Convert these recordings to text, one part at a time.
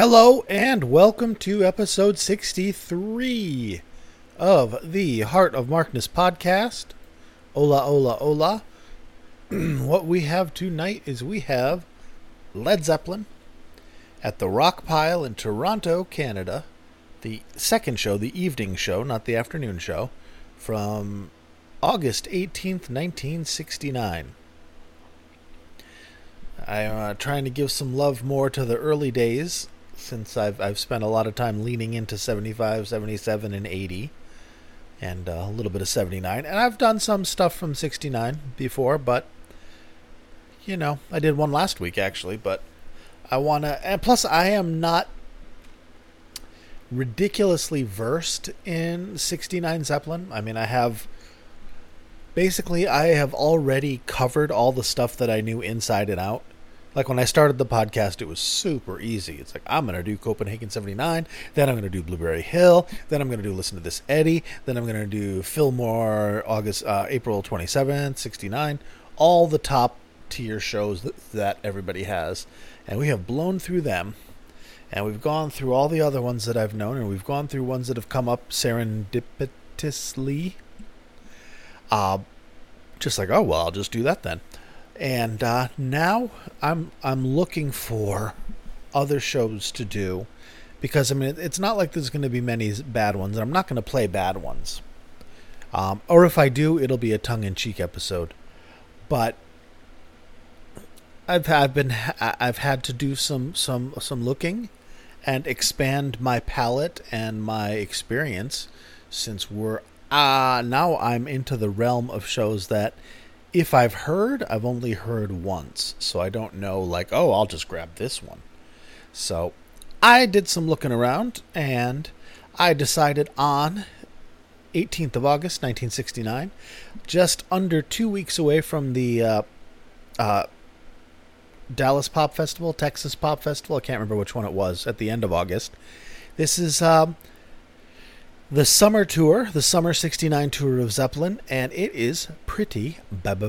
Hello and welcome to episode 63 of the Heart of Markness podcast. Hola, hola, hola. What we have tonight is we have Led Zeppelin at the Rock Pile in Toronto, Canada. The second show, the evening show, not the afternoon show, from August 18th, 1969. I'm trying to give some love more to the early days, since I've spent a lot of time leaning into 75, 77, and 80, and a little bit of 79. And I've done some stuff from 69 before, but, you know, I did one last week, actually. But I want to... And plus, I am not ridiculously versed in 69 Zeppelin. I mean, I have... Basically, I have already covered all the stuff that I knew inside and out. Like when I started the podcast, it was super easy. It's like, I'm going to do Copenhagen 79, then I'm going to do Blueberry Hill, then I'm going to do Listen to This Eddie, then I'm going to do Fillmore April 27th, 69. All the top tier shows that everybody has. And we have blown through them. And we've gone through all the other ones that I've known, and we've gone through ones that have come up serendipitously. Just like, oh, well, I'll just do that then. And now I'm looking for other shows to do, because I mean it's not like there's going to be many bad ones, and I'm not going to play bad ones. Or if I do, it'll be a tongue-in-cheek episode. But I've had to do some looking and expand my palette and my experience, since we're now I'm into the realm of shows that, if I've heard, I've only heard once. So I don't know, like, oh, I'll just grab this one. So I did some looking around, and I decided on 18th of August, 1969, just under 2 weeks away from the Dallas Pop Festival, Texas Pop Festival. I can't remember which one it was, at the end of August. This is the summer tour, the summer 69 tour of Zeppelin, and it is pretty badass.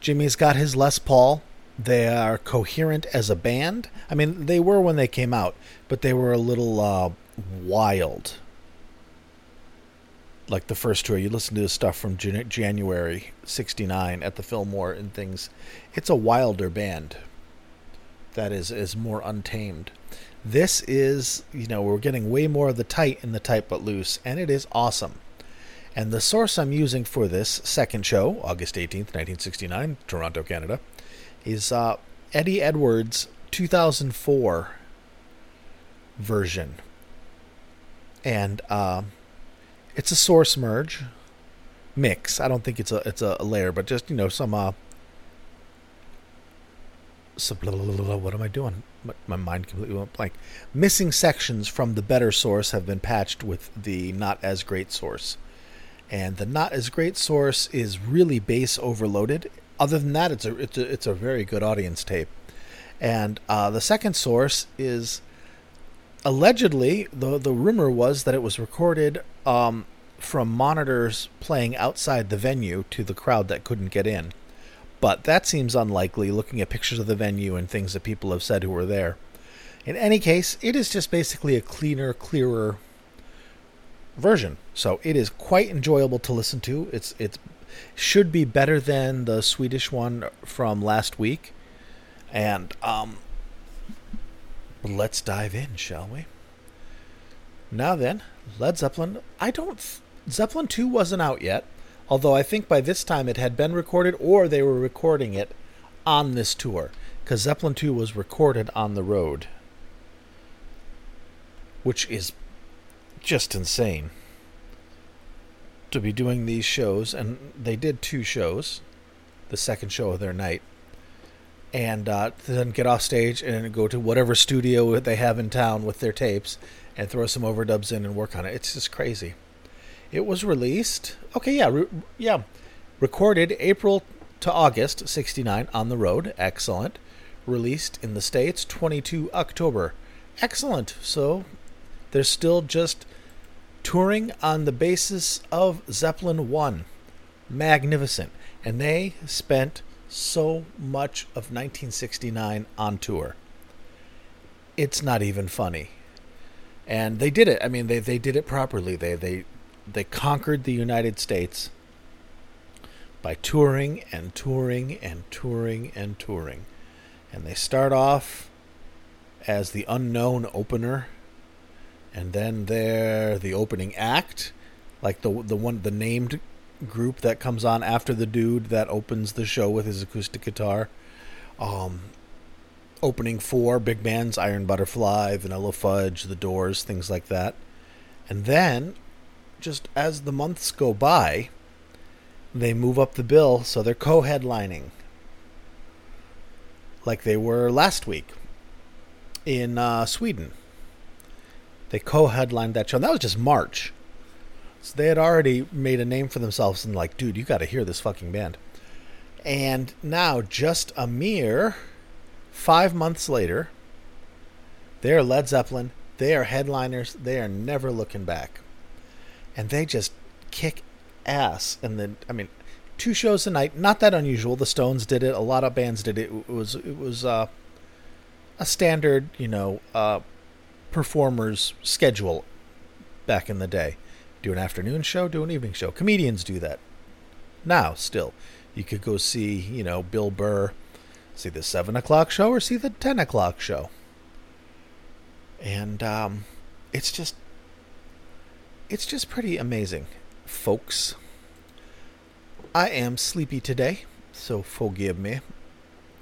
Jimmy's got his Les Paul. They are coherent as a band. I mean, they were when they came out, but they were a little wild. Like the first tour, you listen to this stuff from January 69 at the Fillmore and things. It's a wilder band that is more untamed. This is, you know, we're getting way more of the tight in the Tight But Loose, and it is awesome. And the source I'm using for this second show, August 18th, 1969, Toronto, Canada, is Eddie Edwards' 2004 version. And it's a source merge mix. I don't think it's a layer, but just, you know, some what am I doing? My mind completely went blank. Missing sections from the better source have been patched with the not as great source. And the not as great source is really bass overloaded. Other than that, it's a very good audience tape. And the second source is allegedly, the rumor was that it was recorded from monitors playing outside the venue to the crowd that couldn't get in. But that seems unlikely, looking at pictures of the venue and things that people have said who were there. In any case, it is just basically a cleaner, clearer version. So it is quite enjoyable to listen to. It should be better than the Swedish one from last week. And let's dive in, shall we? Now then, Led Zeppelin. Zeppelin 2 wasn't out yet. Although I think by this time it had been recorded, or they were recording it on this tour, because Zeppelin 2 was recorded on the road, which is just insane to be doing these shows. And they did two shows, the second show of their night, and then get off stage and go to whatever studio they have in town with their tapes and throw some overdubs in and work on it. It's just crazy. It was released, recorded April to August, 69, on the road, excellent. Released in the States, 22 October, excellent. So they're still just touring on the basis of Zeppelin 1, magnificent. And they spent so much of 1969 on tour. It's not even funny. And they did it. I mean, they did it properly. They conquered the United States by touring and touring and touring and touring. And they start off as the unknown opener, and then they're the opening act, like the named group that comes on after the dude that opens the show with his acoustic guitar. Opening for big bands, Iron Butterfly, Vanilla Fudge, The Doors, things like that. And then, just as the months go by, they move up the bill, so they're co-headlining, like they were last week in Sweden. They co-headlined that show, and that was just March. So they had already made a name for themselves, and like, dude, you got to hear this fucking band. And now, just a mere 5 months later, they are Led Zeppelin, they are headliners, they are never looking back. And they just kick ass. And then, I mean, 2 shows a night, not that unusual. The Stones did it, a lot of bands did it. It was a standard, performers schedule back in the day. Do an afternoon show, do an evening show. Comedians do that now still. You could go see, Bill Burr, see the 7 o'clock show or see the 10 o'clock show. And it's just... it's just pretty amazing, folks. I am sleepy today, so forgive me.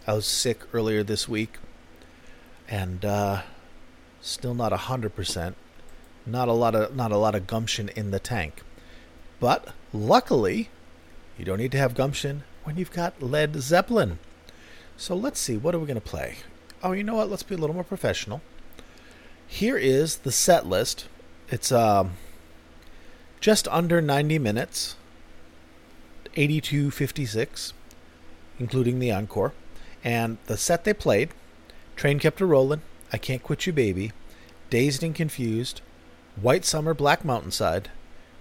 I was sick earlier this week, and still not 100%. Not a lot of gumption in the tank, but luckily, you don't need to have gumption when you've got Led Zeppelin. So let's see, what are we going to play? Oh, you know what? Let's be a little more professional. Here is the set list. It's just under 90 minutes, 82:56, including the encore. And the set they played, Train Kept A Rollin', I Can't Quit You Baby, Dazed and Confused, White Summer/Black Mountainside,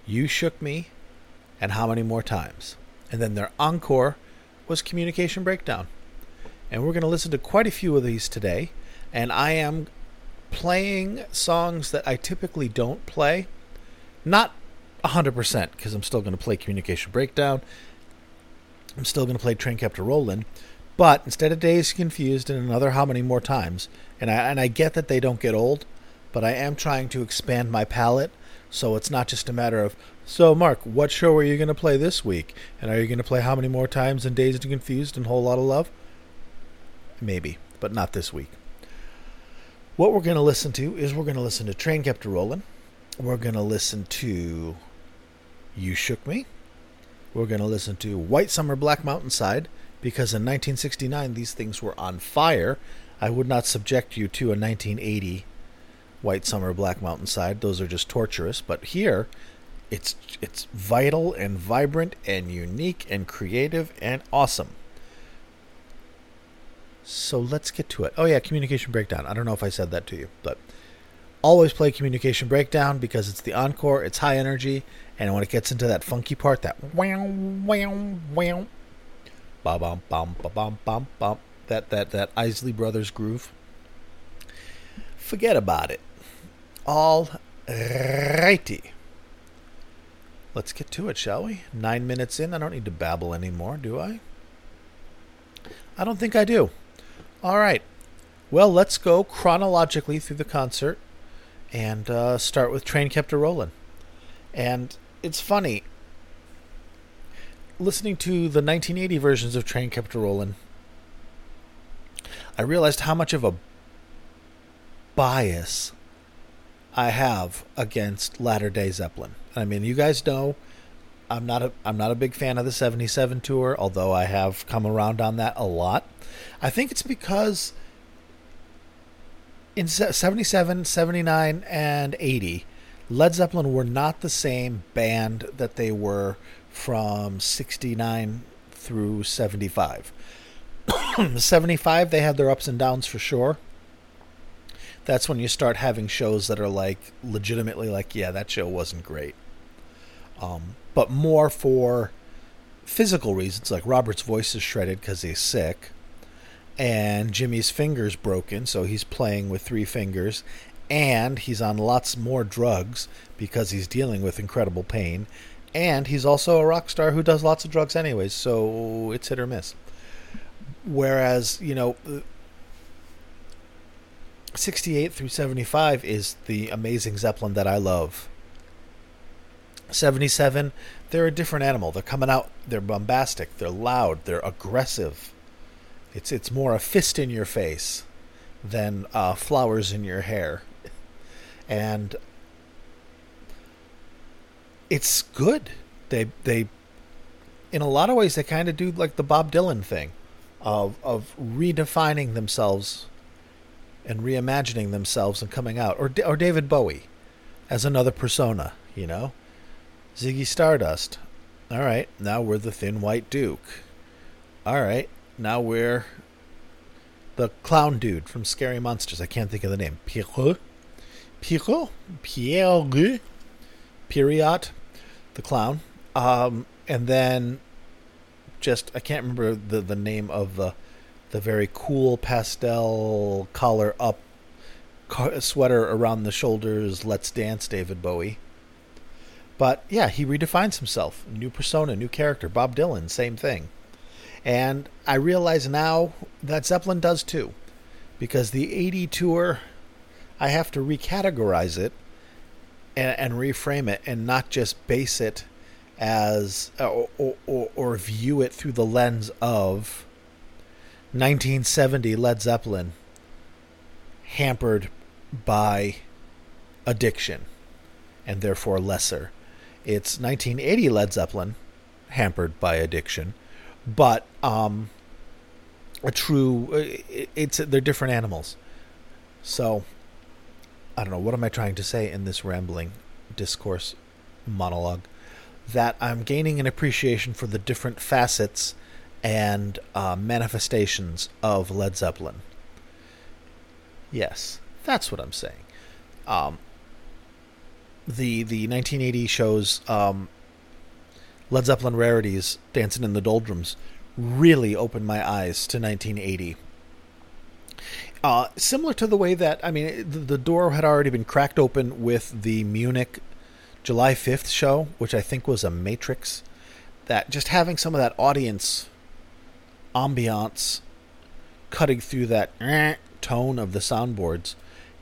You Shook Me, and How Many More Times. And then their encore was Communication Breakdown. And we're going to listen to quite a few of these today. And I am playing songs that I typically don't play. Not 100%, because I'm still going to play Communication Breakdown. I'm still going to play Train Kept A Rollin', but instead of Days Confused and another How Many More Times, and I get that they don't get old, but I am trying to expand my palette, so it's not just a matter of, so Mark, what show are you going to play this week? And are you going to play How Many More Times and Days Confused and Whole Lot of Love? Maybe, but not this week. What we're going to listen to is we're going to listen to Train Kept A Rollin', we're going to listen to You Shook Me, we're going to listen to White Summer/Black Mountainside, because in 1969 these things were on fire. I would not subject you to a 1980 White Summer/Black Mountainside. Those are just torturous. But here, it's vital and vibrant and unique and creative and awesome. So let's get to it. Oh yeah, Communication Breakdown. I don't know if I said that to you, but always play Communication Breakdown because it's the encore, it's high energy, and when it gets into that funky part, that wow, wow, wow, ba bum bum ba bum bum bum, that Isley Brothers groove, forget about it. All righty. Let's get to it, shall we? 9 minutes in, I don't need to babble anymore, do I? I don't think I do. All right. Well, let's go chronologically through the concert and start with Train Kept A Rollin'. And it's funny, listening to the 1980 versions of Train Kept A Rollin', I realized how much of a bias I have against latter-day Zeppelin. I mean, you guys know I'm not a big fan of the 77 tour, although I have come around on that a lot. I think it's because in 77, 79, and 80, Led Zeppelin were not the same band that they were from 69 through 75. 75, they had their ups and downs for sure. That's when you start having shows that are like, legitimately like, yeah, that show wasn't great. But more for physical reasons, like Robert's voice is shredded because he's sick, and Jimmy's finger's broken, so he's playing with 3 fingers, and he's on lots more drugs because he's dealing with incredible pain, and he's also a rock star who does lots of drugs anyways, so it's hit or miss. Whereas, you know, 68 through 75 is the amazing Zeppelin that I love. 77, they're a different animal. They're coming out, they're bombastic, they're loud, they're aggressive. It's more a fist in your face than flowers in your hair. And it's good. They in a lot of ways, they kind of do like the Bob Dylan thing of redefining themselves and reimagining themselves and coming out. Or David Bowie as another persona, you know? Ziggy Stardust. All right, now we're the Thin White Duke. All right, now we're the clown dude from Scary Monsters. I can't think of the name. Pierrot, the clown. And then just, I can't remember the name of the very cool pastel collar up sweater around the shoulders, Let's Dance David Bowie. But yeah, he redefines himself. New persona, new character. Bob Dylan, same thing. And I realize now that Zeppelin does too, because the 80 tour, I have to recategorize it and reframe it and not just base it as or view it through the lens of 1970 Led Zeppelin hampered by addiction and therefore lesser. It's 1980 Led Zeppelin hampered by addiction. But they're different animals. So I don't know, what am I trying to say in this rambling discourse monologue? That I'm gaining an appreciation for the different facets and manifestations of Led Zeppelin. Yes, that's what I'm saying. The 1980 shows. Led Zeppelin Rarities, Dancing in the Doldrums, really opened my eyes to 1980. Similar to the way that, I mean, the door had already been cracked open with the Munich July 5th show, which I think was a Matrix. That just having some of that audience ambiance cutting through that tone of the soundboards,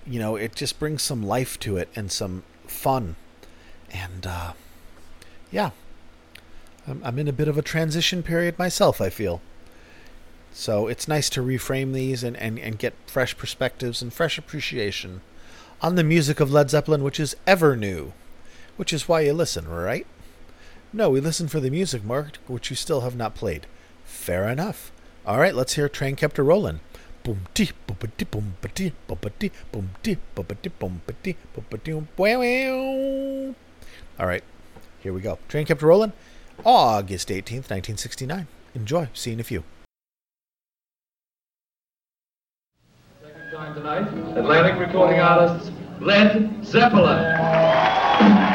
you know, it just brings some life to it and some fun. And, yeah. I'm in a bit of a transition period myself, I feel. So it's nice to reframe these and get fresh perspectives and fresh appreciation on the music of Led Zeppelin, which is ever new, which is why you listen, right? No, we listen for the music, Mark, which you still have not played. Fair enough. All right, let's hear Train Kept A Rollin'. Boom dee boop dee boom dee boop dee boom dee boop dee boom dee boop dee wow. All right, here we go. Train Kept A Rollin'. August 18th, 1969. Enjoy. See you in a few. Second time tonight, Atlantic recording artists, Led Zeppelin.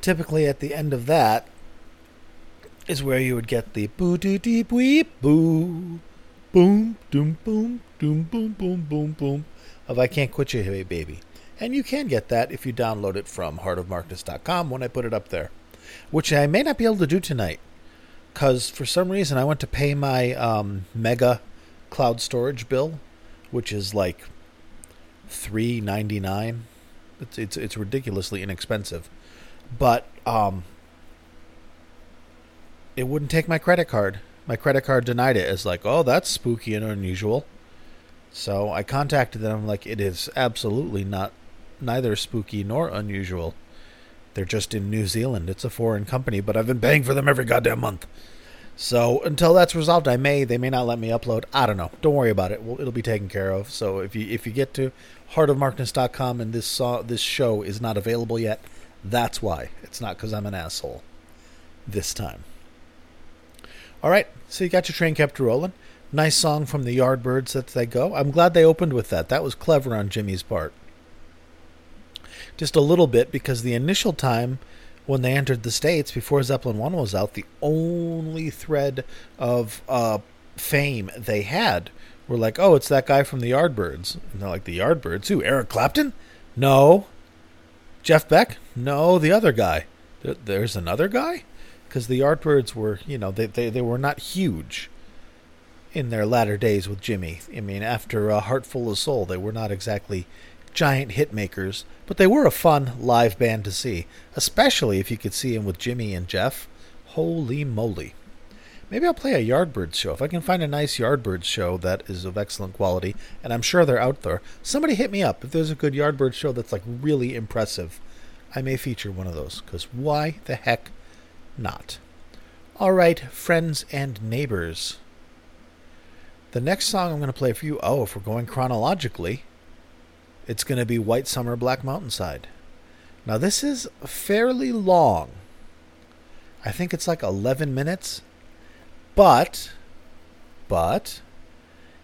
typically at the end of that is where you would get the boo doo dee bweep boo boom doom boom doom boom boom boom boom of I Can't Quit You Hey Baby. And you can get that if you download it from heartofmarkness.com when I put it up there, which I may not be able to do tonight because for some reason I went to pay my mega cloud storage bill, which is like $3.99. It's ridiculously inexpensive, but it wouldn't take my credit card. My credit card denied it. It's like, oh, that's spooky and unusual. So I contacted them. I'm like, it is absolutely not, neither spooky nor unusual. They're just in New Zealand. It's a foreign company, but I've been paying for them every goddamn month. So until that's resolved, they may not let me upload. I don't know. Don't worry about it. It'll be taken care of. So if you get to heartofmarkness.com and this show is not available yet, that's why. It's not because I'm an asshole this time. All right. So you got your Train Kept A Rollin'. Nice song from the Yardbirds. That's They Go. I'm glad they opened with that. That was clever on Jimmy's part. Just a little bit, because the initial time when they entered the States before Zeppelin 1 was out, the only thread of fame they had were like, oh, it's that guy from the Yardbirds. And they're like, the Yardbirds? Who, Eric Clapton? No. Jeff Beck? No, the other guy. There's another guy? Because the Yardbirds were, you know, they were not huge in their latter days with Jimmy. I mean, after Heartful of Soul, they were not exactly giant hit makers, but they were a fun live band to see, especially if you could see him with Jimmy and Jeff. Holy moly. Maybe I'll play a Yardbirds show. If I can find a nice Yardbirds show that is of excellent quality, and I'm sure they're out there, somebody hit me up. If there's a good Yardbirds show that's like really impressive, I may feature one of those, because why the heck not? All right, friends and neighbors. The next song I'm going to play for you, if we're going chronologically, it's going to be White Summer/Black Mountainside. Now, this is fairly long. I think it's like 11 minutes. But,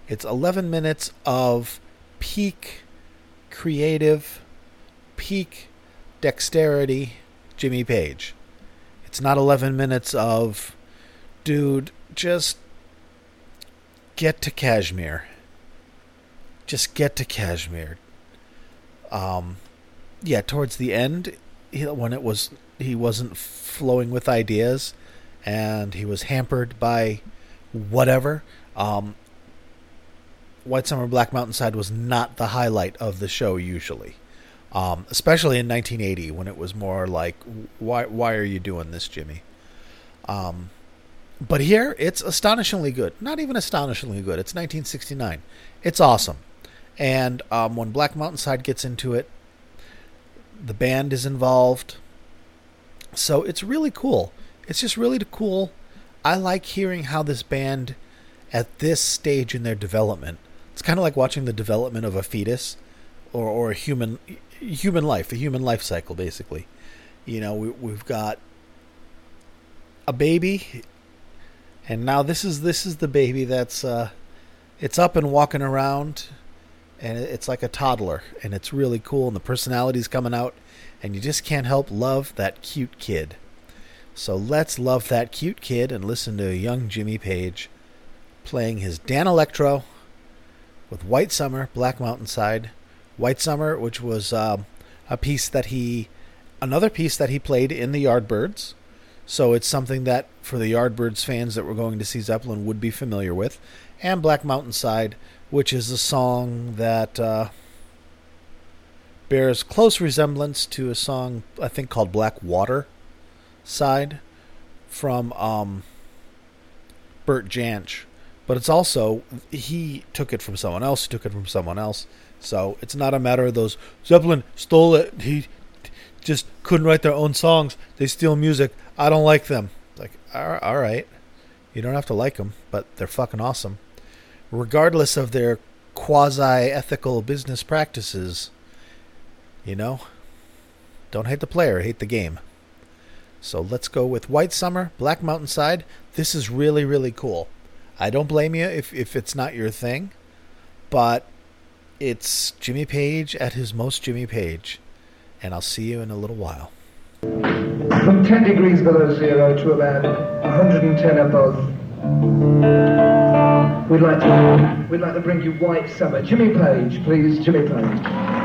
it's 11 minutes of peak creative, peak dexterity Jimmy Page. It's not 11 minutes of, dude, just get to Kashmir. Just get to Kashmir. Yeah, towards the end, when he wasn't flowing with ideas and he was hampered by whatever. White Summer/Black Mountainside was not the highlight of the show usually, especially in 1980 when it was more like, why are you doing this, Jimmy? But here it's astonishingly good. Not even astonishingly good. It's 1969. It's awesome. And when Black Mountainside gets into it, the band is involved. So it's really cool. It's just really cool. I like hearing how this band, at this stage in their development, it's kind of like watching the development of a fetus or a human life cycle, basically. You know, we've got a baby, and now this is the baby that's it's up and walking around. And it's like a toddler, and it's really cool, and the personality's coming out, and you just can't help love that cute kid. So let's love that cute kid and listen to young Jimmy Page playing his Dan Electro with White Summer, Black Mountainside. White Summer, which was another piece that he played in the Yardbirds. So it's something that, for the Yardbirds fans that were going to see Zeppelin, would be familiar with. And Black Mountainside, which is a song that bears close resemblance to a song, I think, called Black Water Side from Bert Jansch. But it's also, he took it from someone else, So it's not a matter of those, Zeppelin stole it, he just couldn't write their own songs, they steal music, I don't like them. Like, all right, you don't have to like them, but they're fucking awesome. Regardless of their quasi-ethical business practices, you know, don't hate the player, hate the game. So let's go with White Summer, Black Mountainside. This is really, really cool. I don't blame you if it's not your thing, but it's Jimmy Page at his most Jimmy Page, and I'll see you in a little while. from 10 degrees below zero to about 110 above. We'd like to bring you White Summer. Jimmy Page, please, Jimmy Page.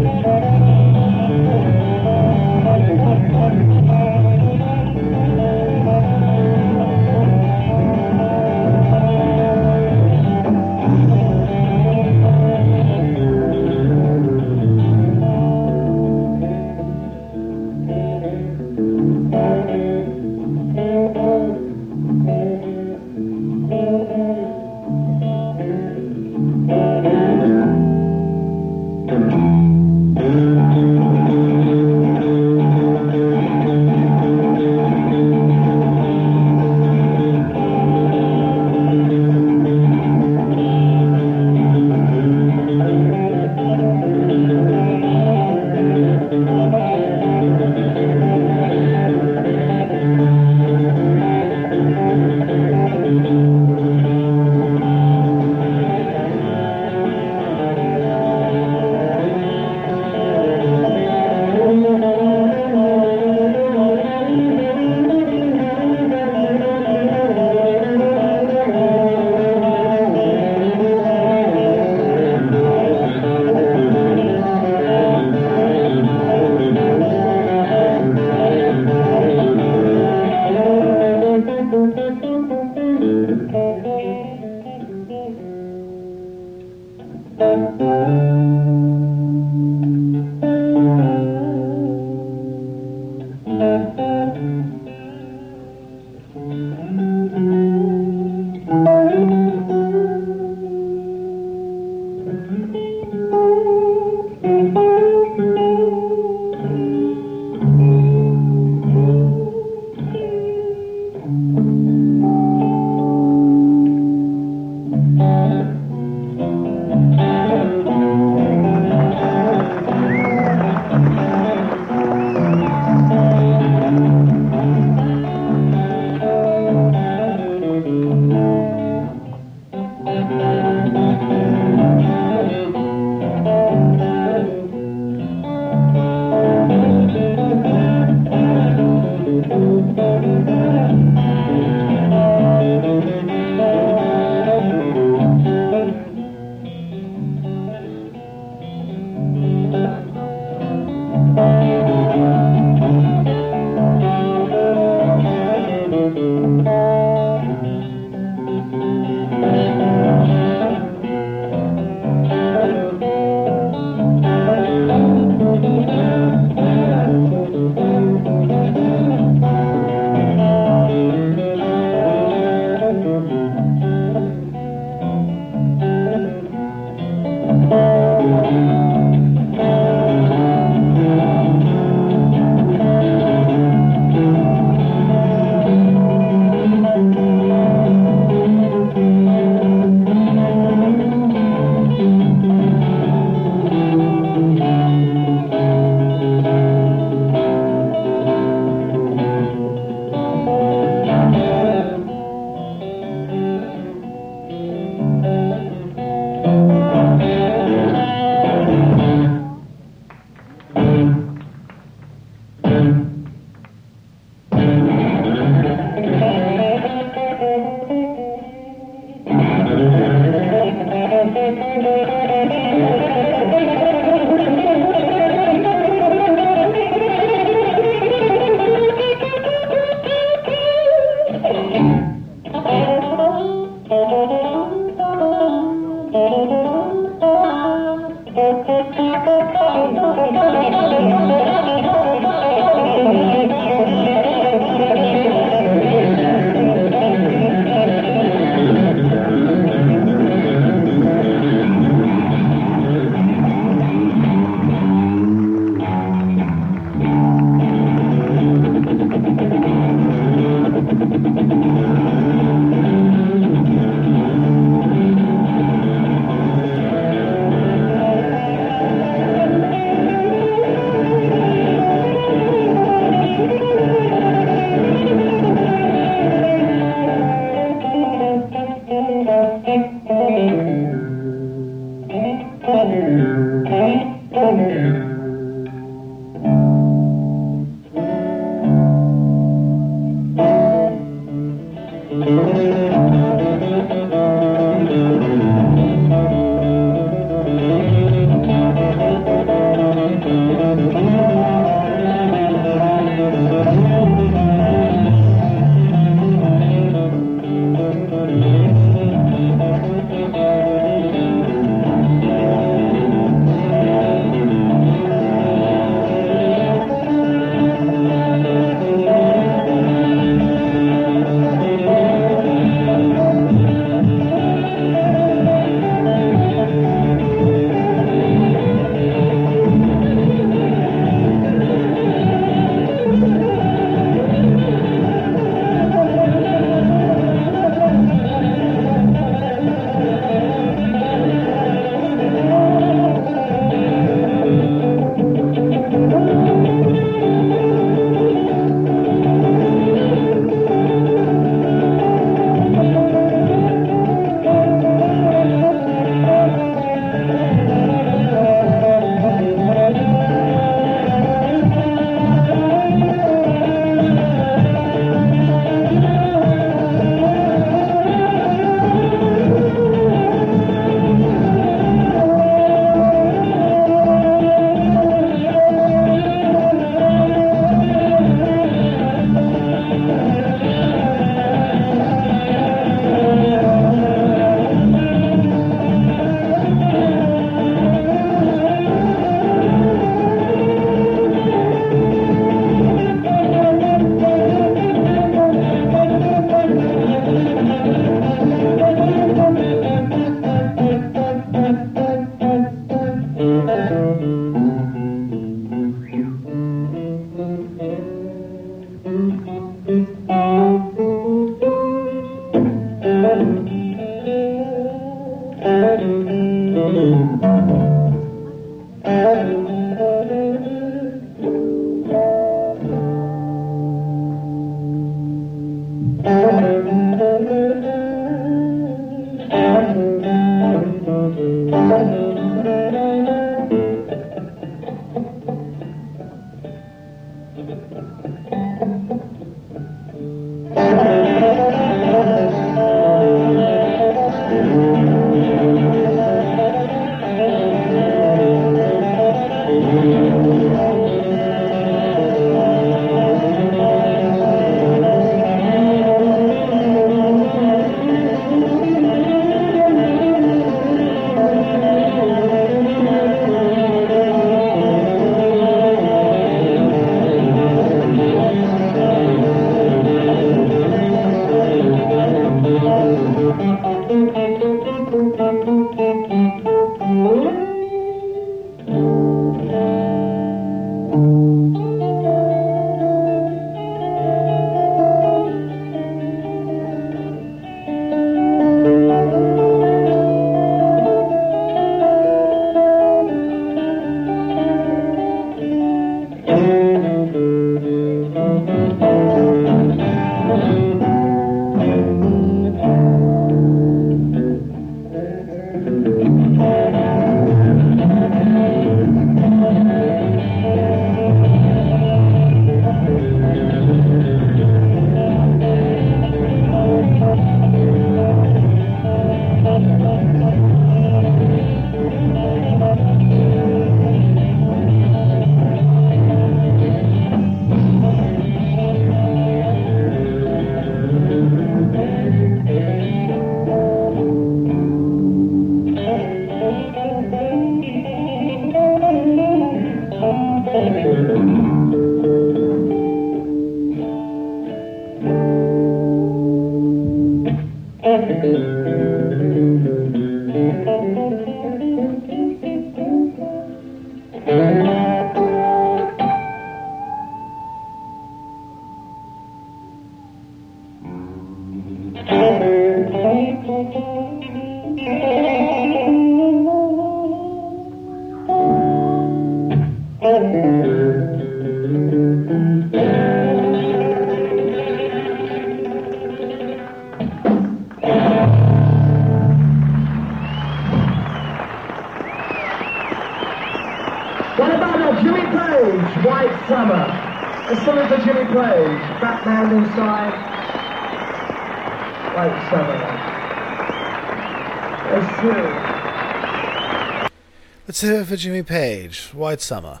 For Jimmy Page, White Summer.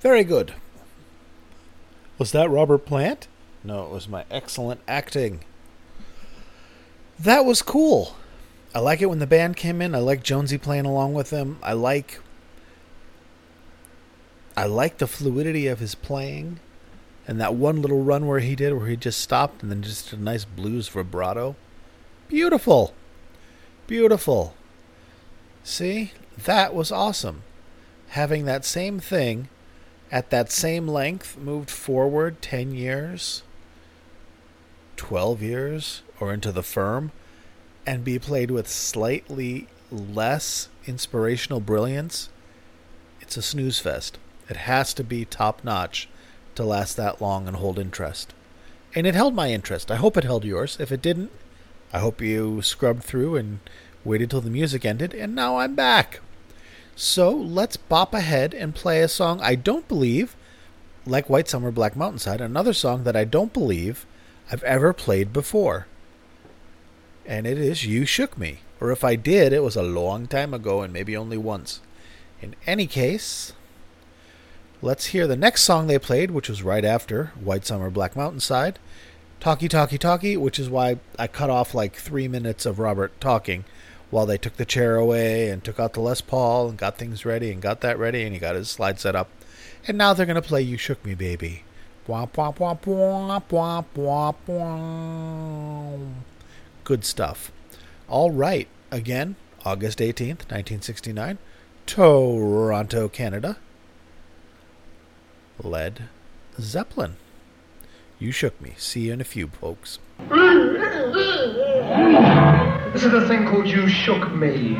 Very good. Was that Robert Plant? No, it was my excellent acting. That was cool. I like it when the band came in. I like Jonesy playing along with them. I like the fluidity of his playing, and that one little run where he just stopped and then just a nice blues vibrato. Beautiful. Beautiful. See? That was awesome. Having that same thing at that same length moved forward 10 years, 12 years, or into The Firm, and be played with slightly less inspirational brilliance, it's a snooze fest. It has to be top-notch to last that long and hold interest. And it held my interest. I hope it held yours. If it didn't, I hope you scrubbed through and waited till the music ended, and now I'm back. So let's bop ahead and play a song I don't believe, like White Summer, Black Mountainside, another song that I don't believe I've ever played before. And it is You Shook Me. Or if I did, it was a long time ago and maybe only once. In any case, let's hear the next song they played, which was right after White Summer, Black Mountainside. Talkie, talkie, talkie, which is why I cut off like 3 minutes of Robert talking while they took the chair away and took out the Les Paul and got things ready and got that ready and he got his slide set up. And now they're going to play You Shook Me, Baby. Womp, womp, womp, womp, womp, womp, womp. Good stuff. All right. Again, August 18th, 1969, Toronto, Canada. Led Zeppelin. You Shook Me. See you in a few, folks. This is a thing called You Shook Me.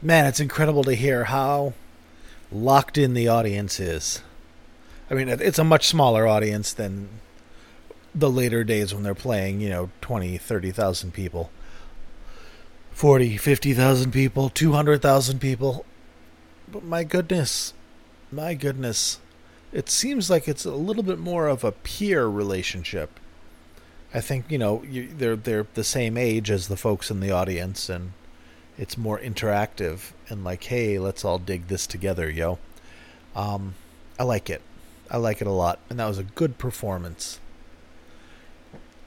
Man, it's incredible to hear how locked in the audience is. I mean, it's a much smaller audience than the later days when they're playing, 20, 30,000 people, 40, 50,000 people, 200,000 people. But my goodness, it seems like it's a little bit more of a peer relationship. I think, they're the same age as the folks in the audience, and it's more interactive and like, hey, let's all dig this together, yo. I like it. I like it a lot. And that was a good performance.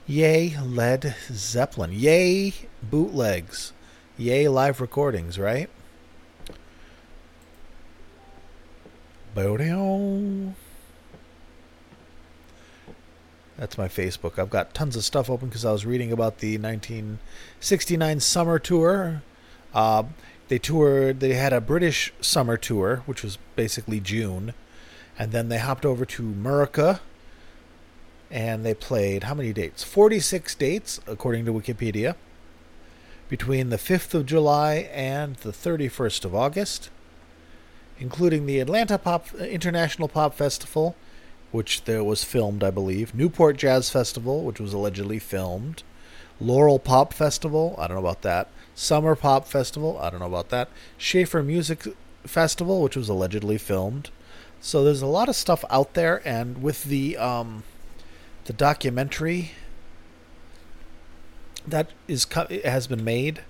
Yay, Led Zeppelin. Yay, bootlegs. Yay, live recordings, right? Bodeo. That's my Facebook. I've got tons of stuff open because I was reading about the 1969 summer tour. They had a British summer tour, which was basically June, and then they hopped over to America, and they played, how many dates? 46 dates, according to Wikipedia, between the 5th of July and the 31st of August, including the Atlanta International Pop Festival, which there was filmed, I believe, Newport Jazz Festival, which was allegedly filmed, Laurel Pop Festival, I don't know about that, Summer Pop Festival, I don't know about that, Schaefer Music Festival, which was allegedly filmed. So there's a lot of stuff out there, and with the documentary it has been made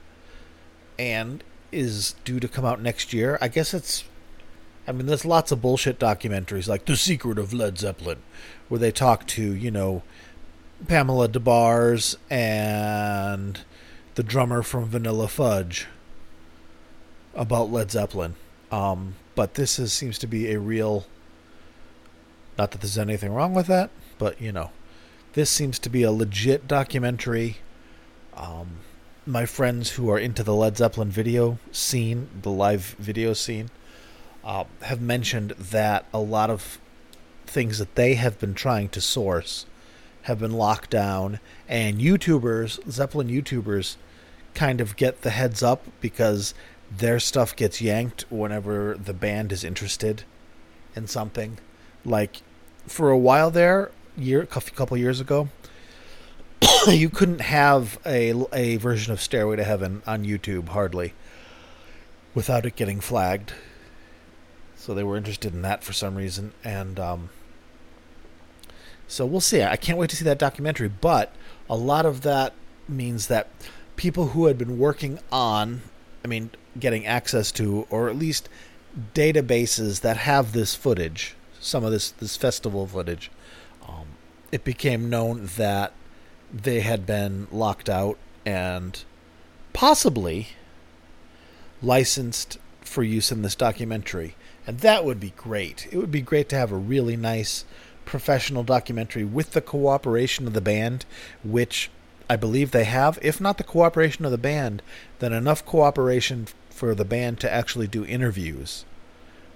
and is due to come out next year. I guess it's, I mean, there's lots of bullshit documentaries like The Secret of Led Zeppelin, where they talk to, you know, Pamela DeBars and the drummer from Vanilla Fudge about Led Zeppelin. But this seems to be a real, not that there's anything wrong with that, but, you know, this seems to be a legit documentary. My friends who are into the Led Zeppelin video scene, the live video scene, have mentioned that a lot of things that they have been trying to source have been locked down, and YouTubers, Zeppelin YouTubers, kind of get the heads up because their stuff gets yanked whenever the band is interested in something. Like, for a while there, a couple years ago, you couldn't have a version of Stairway to Heaven on YouTube, hardly, without it getting flagged. So they were interested in that for some reason. And so we'll see. I can't wait to see that documentary. But a lot of that means that people who had been working on, I mean, getting access to, or at least databases that have this footage, some of this festival footage, it became known that they had been locked out and possibly licensed for use in this documentary. And that would be great. It would be great to have a really nice professional documentary with the cooperation of the band, which I believe they have. If not the cooperation of the band, then enough cooperation for the band to actually do interviews,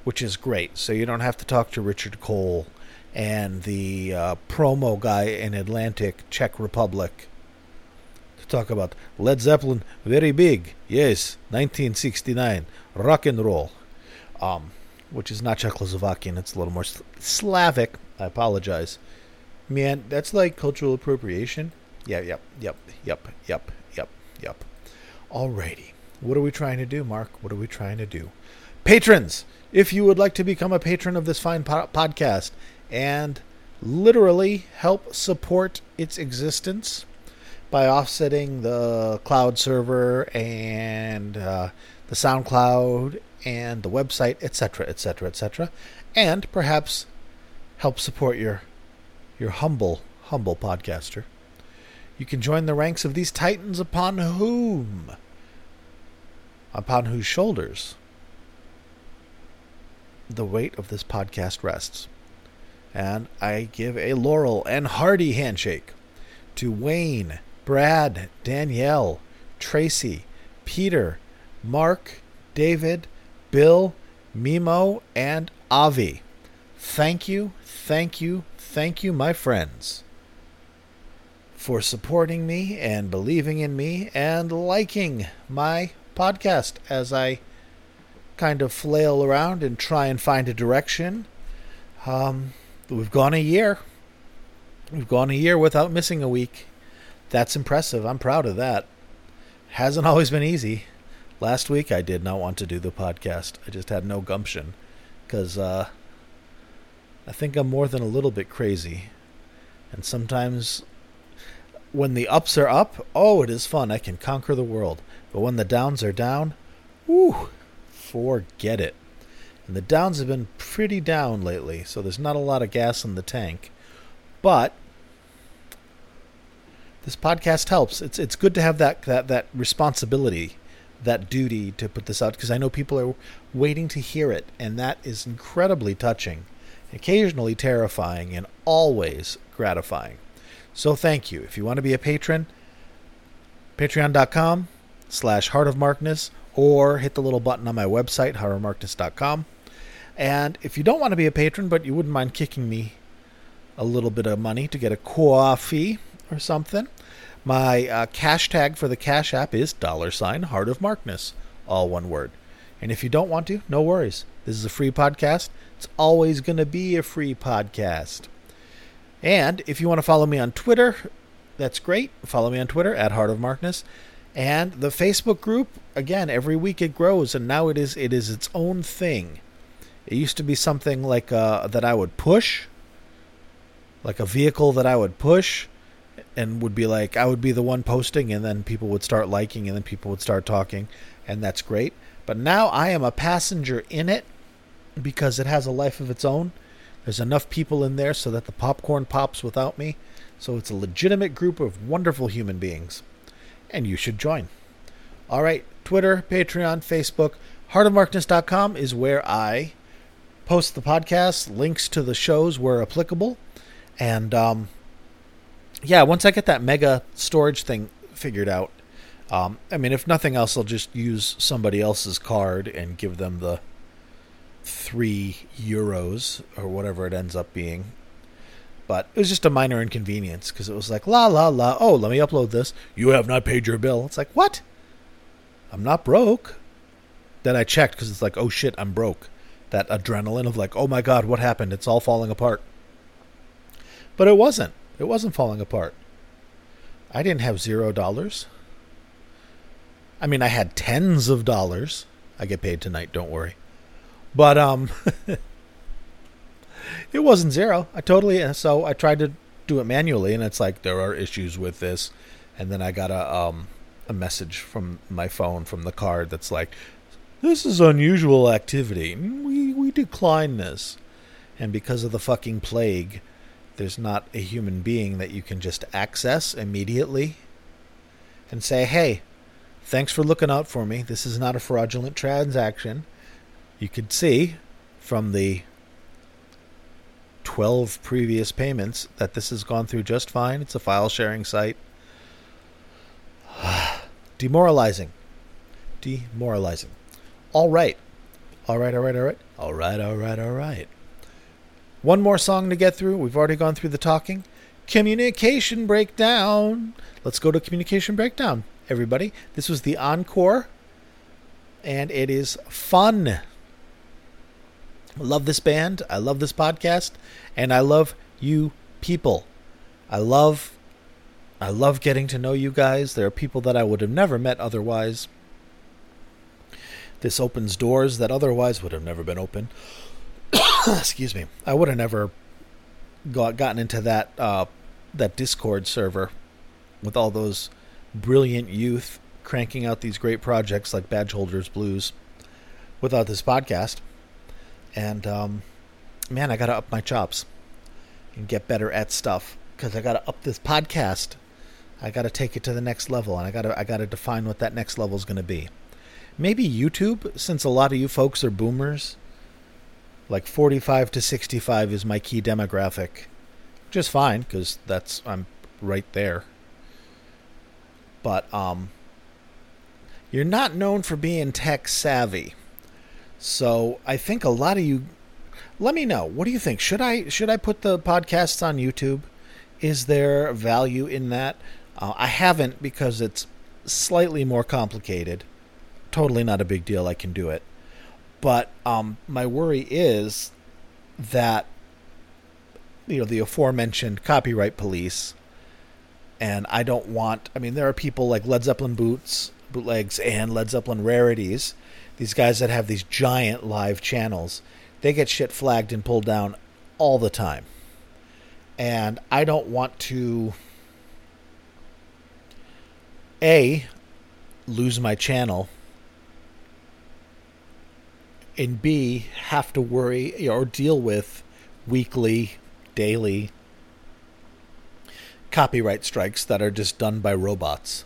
which is great. So you don't have to talk to Richard Cole and the promo guy in Atlantic, Czech Republic, to talk about Led Zeppelin, very big. Yes, 1969, rock and roll. Which is not Czechoslovakian, it's a little more Slavic. I apologize. Man, that's like cultural appropriation. Yeah, yep. Alrighty. What are we trying to do, Mark? What are we trying to do? Patrons, if you would like to become a patron of this fine podcast and literally help support its existence by offsetting the cloud server and the SoundCloud and the website, etc., etc., etc., and perhaps help support your humble podcaster, you can join the ranks of these titans upon whose shoulders the weight of this podcast rests. And I give a laurel and hearty handshake to Wayne, Brad, Danielle, Tracy, Peter, Mark, David, Bill, Mimo, and Avi. Thank you, thank you, thank you, my friends, for supporting me and believing in me and liking my podcast as I kind of flail around and try and find a direction. We've gone a year. We've gone a year without missing a week. That's impressive. I'm proud of that. Hasn't always been easy. Last week, I did not want to do the podcast. I just had no gumption because I think I'm more than a little bit crazy. And sometimes when the ups are up, oh, it is fun. I can conquer the world. But when the downs are down, whew, forget it. And the downs have been pretty down lately, so there's not a lot of gas in the tank. But this podcast helps. It's good to have that responsibility, that duty to put this out, because I know people are waiting to hear it, and that is incredibly touching, occasionally terrifying, and always gratifying. So thank you. If you want to be a patron, patreon.com/Heart of Markness, or hit the little button on my website, heartofmarkness.com. And if you don't want to be a patron, but you wouldn't mind kicking me a little bit of money to get a coffee or something, my cash tag for the Cash App is $Heart of Markness, all one word. And if you don't want to, no worries. This is a free podcast. It's always going to be a free podcast. And if you want to follow me on Twitter, that's great. Follow me on Twitter @Heart of Markness. And the Facebook group, again, every week it grows, and now it is its own thing. It used to be something like that I would push, like a vehicle that I would push, and would be like, I would be the one posting, and then people would start liking, and then people would start talking, and that's great. But now I am a passenger in it because it has a life of its own. There's enough people in there so that the popcorn pops without me. So it's a legitimate group of wonderful human beings, and you should join. All right, Twitter, Patreon, Facebook, heartofmarkness.com is where I post the podcast, links to the shows where applicable. And yeah, once I get that mega storage thing figured out, I mean, if nothing else, I'll just use somebody else's card and give them the €3 or whatever it ends up being. But it was just a minor inconvenience because it was like, la, la, la. Oh, let me upload this. You have not paid your bill. It's like, what? I'm not broke. Then I checked because it's like, oh, shit, I'm broke. That adrenaline of like, oh, my God, what happened? It's all falling apart. But it wasn't. It wasn't falling apart. I didn't have $0. I mean, I had tens of dollars. I get paid tonight, don't worry. But it wasn't zero. So I tried to do it manually, and it's like, there are issues with this. And then I got a message from my phone from the card that's like, this is unusual activity. We decline this. And because of the fucking plague, there's not a human being that you can just access immediately and say, hey, thanks for looking out for me. This is not a fraudulent transaction. You could see from the 12 previous payments that this has gone through just fine. It's a file sharing site. Demoralizing. All right. One more song to get through. We've already gone through the talking. Communication Breakdown. Let's go to Communication Breakdown, everybody. This was the encore, and it is fun. I love this band. I love this podcast, and I love you people. I love getting to know you guys. There are people that I would have never met otherwise. This opens doors that otherwise would have never been open. Excuse me. I would have never gotten into that Discord server with all those brilliant youth cranking out these great projects like Badge Holders Blues without this podcast. And, man, I got to up my chops and get better at stuff because I got to up this podcast. I got to take it to the next level, and I got to define what that next level is going to be. Maybe YouTube, since a lot of you folks are boomers, like 45 to 65 is my key demographic. Just fine, because I'm right there. But you're not known for being tech savvy. So I think a lot of you, let me know. What do you think? Should I put the podcasts on YouTube? Is there value in that? I haven't because it's slightly more complicated. Totally not a big deal. I can do it. But my worry is that, you know, the aforementioned copyright police, and I don't want, I mean, there are people like Led Zeppelin bootlegs and Led Zeppelin rarities. These guys that have these giant live channels, they get shit flagged and pulled down all the time. And I don't want to, A, lose my channel, and B, have to worry or deal with weekly, daily copyright strikes that are just done by robots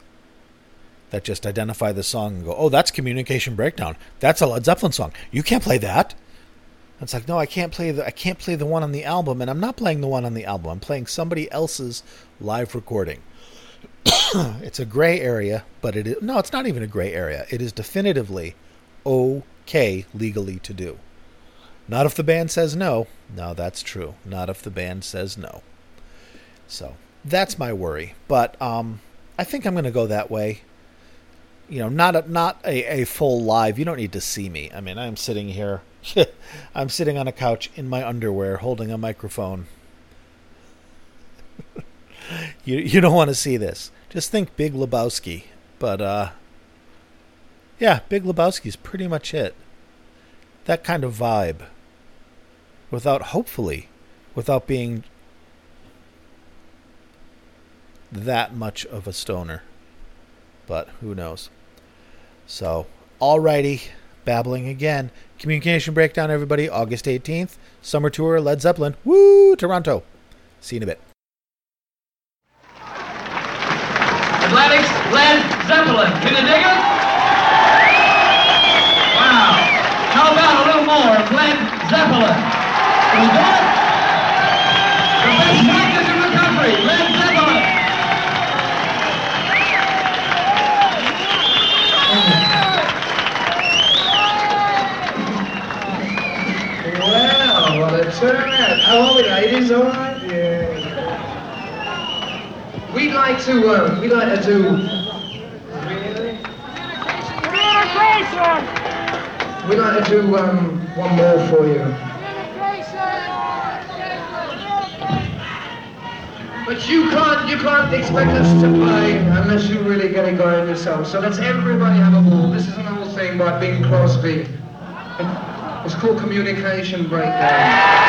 that just identify the song and go, oh, that's Communication Breakdown. That's a Led Zeppelin song. You can't play that. It's like, no, I can't play the one on the album, and I'm not playing the one on the album. I'm playing somebody else's live recording. It's a gray area, but it is, no, it's not even a gray area. It is definitively okay legally to do. Not if the band says no. No, that's true. Not if the band says no. So that's my worry. But I think I'm going to go that way. You know, not a full live. You don't need to see me. I mean, I'm sitting here. I'm sitting on a couch in my underwear holding a microphone. You don't want to see this. Just think Big Lebowski. But, yeah, Big Lebowski's pretty much it. That kind of vibe. Without being that much of a stoner. But who knows? So, alrighty, babbling again. Communication Breakdown, everybody, August 18th. Summer tour, Led Zeppelin. Woo, Toronto. See you in a bit. Atlantic's Led Zeppelin. Can you dig it? Wow. How about a little more of Led Zeppelin? Is that the best practice in the country? Led Zeppelin. Well, what a turnout. How are we, ladies? All right? Yeah. We'd like to do... Really? Communication! We'd like to do one more for you. Communication! But you can't expect us to play unless you really get it going yourself. So let's everybody have a ball. This is an old thing by Bing Crosby. It's called Communication Breakdown.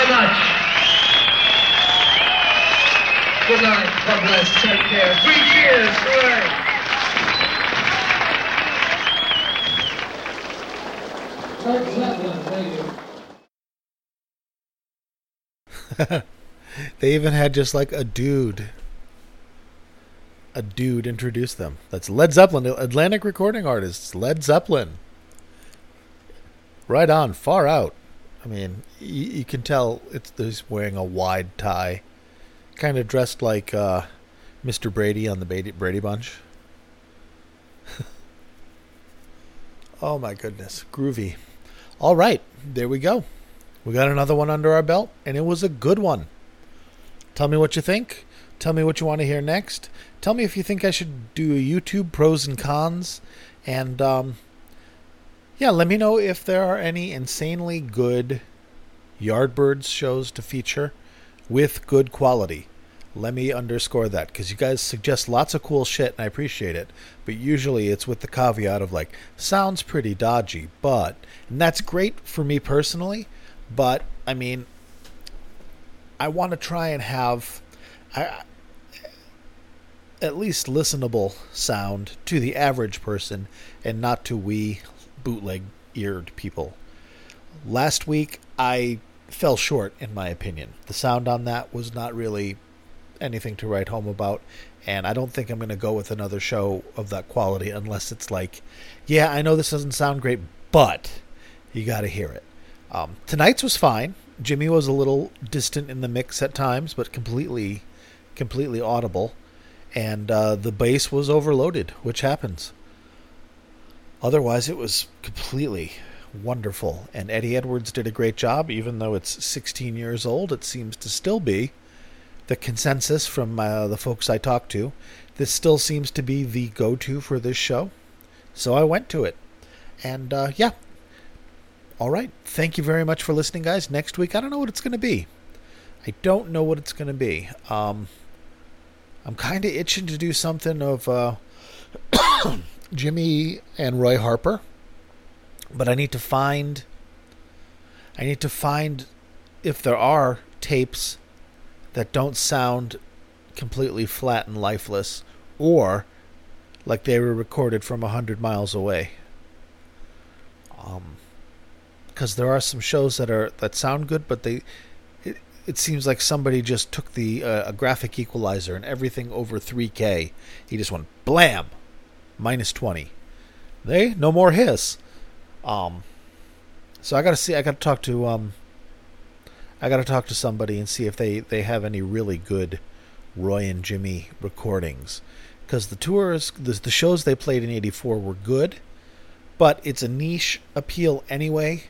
very much. Good night. God bless. Take care. 3 cheers. Hooray. Thank you. They even had just like a dude introduced them. That's Led Zeppelin, Atlantic recording artists, Led Zeppelin. Right on, far out. I mean, you can tell he's wearing a wide tie, kind of dressed like Mr. Brady on the Brady Bunch. Oh my goodness, groovy. All right, there we go. We got another one under our belt, and it was a good one. Tell me what you think. Tell me what you want to hear next. Tell me if you think I should do a YouTube pros and cons. And, yeah, let me know if there are any insanely good Yardbirds shows to feature with good quality. Let me underscore that, because you guys suggest lots of cool shit, and I appreciate it. But usually it's with the caveat of, like, sounds pretty dodgy, but... And that's great for me personally, but, I mean, I want to try and have... at least listenable sound to the average person and not to we bootleg-eared people. Last week, I fell short, in my opinion. The sound on that was not really anything to write home about, and I don't think I'm going to go with another show of that quality unless it's like, yeah, I know this doesn't sound great, but you got to hear it. Tonight's was fine. Jimmy was a little distant in the mix at times, but completely audible. And the bass was overloaded, which happens. Otherwise, it was completely wonderful. And Eddie Edwards did a great job, even though it's 16 years old. It seems to still be the consensus from the folks I talk to. This still seems to be the go-to for this show. So I went to it. And, yeah. All right. Thank you very much for listening, guys. Next week, I don't know what it's going to be. I'm kind of itching to do something of Jimmy and Roy Harper, but I need to find if there are tapes that don't sound completely flat and lifeless, or like they were recorded from 100 miles away. Because there are some shows that sound good, but it seems like somebody just took a graphic equalizer and everything over 3K. He just went, blam, minus 20. No more hiss. So I got to see. I got to talk to somebody and see if they have any really good Roy and Jimmy recordings, because the tours, the shows they played in '84 were good, but it's a niche appeal anyway.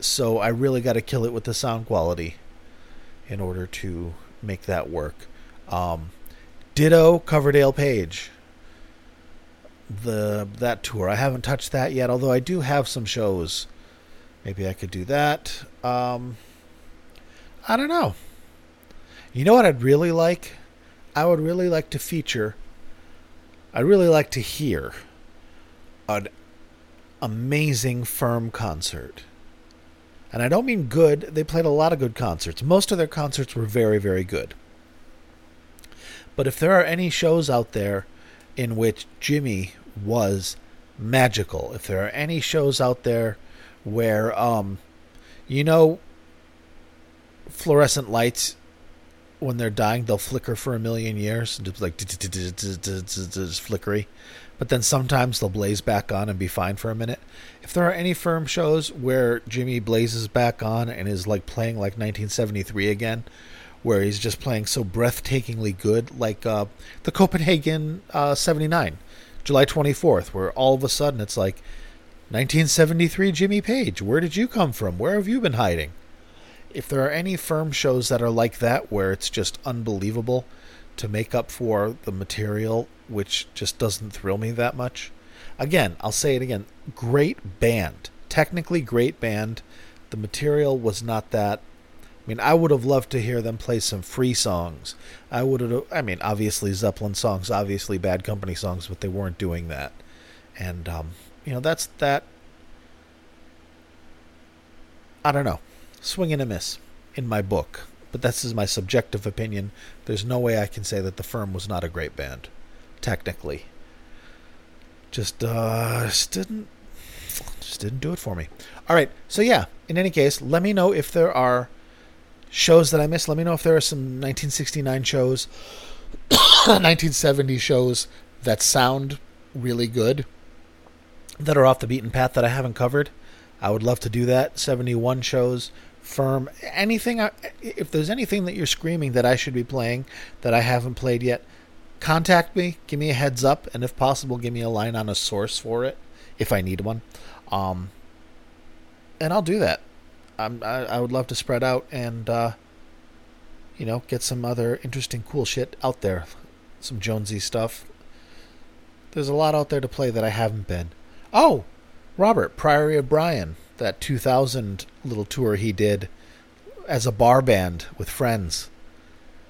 So I really got to kill it with the sound quality in order to make that work. Ditto Coverdale Page. That tour. I haven't touched that yet, although I do have some shows. Maybe I could do that. I don't know. You know what I'd really like? I would really like to feature... I'd really like to hear an amazing Firm concert. And I don't mean good. They played a lot of good concerts. Most of their concerts were very, very good. But if there are any shows out there in which Jimmy was magical, if there are any shows out there where, fluorescent lights, when they're dying, they'll flicker for a million years, and it's like flickery. But then sometimes they'll blaze back on and be fine for a minute. If there are any Firm shows where Jimmy blazes back on and is like playing like 1973 again, where he's just playing so breathtakingly good, like the Copenhagen 79, July 24th, where all of a sudden it's like 1973 Jimmy Page, where did you come from? Where have you been hiding? If there are any Firm shows that are like that, where it's just unbelievable, to make up for the material, which just doesn't thrill me that much. Again, I'll say it again. Great band. Technically great band. The material was not that. I mean, I would have loved to hear them play some Free songs. Obviously Zeppelin songs, obviously Bad Company songs, but they weren't doing that. And, that's that. I don't know. Swing and a miss. in my book, but this is my subjective opinion. There's no way I can say that The Firm was not a great band, technically. Just didn't do it for me. All right, so yeah, in any case, let me know if there are shows that I missed. Let me know if there are some 1969 shows, 1970 shows that sound really good, that are off the beaten path that I haven't covered. I would love to do that. 71 shows, Firm, anything. If there's anything that you're screaming that I should be playing that I haven't played yet, contact me, give me a heads up, and if possible, give me a line on a source for it, if I need one. And I'll do that. I would love to spread out and, get some other interesting, cool shit out there. Some Jonesy stuff. There's a lot out there to play that I haven't been. Oh, Robert, Priory of Brian, that 2000 little tour he did as a bar band with friends.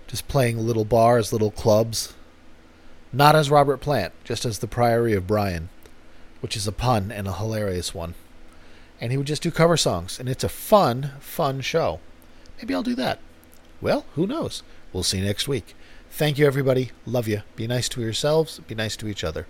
Just playing little bars, little clubs. Not as Robert Plant, just as the Priory of Brian, which is a pun and a hilarious one. And he would just do cover songs. And it's a fun, fun show. Maybe I'll do that. Well, who knows? We'll see you next week. Thank you, everybody. Love you. Be nice to yourselves. Be nice to each other.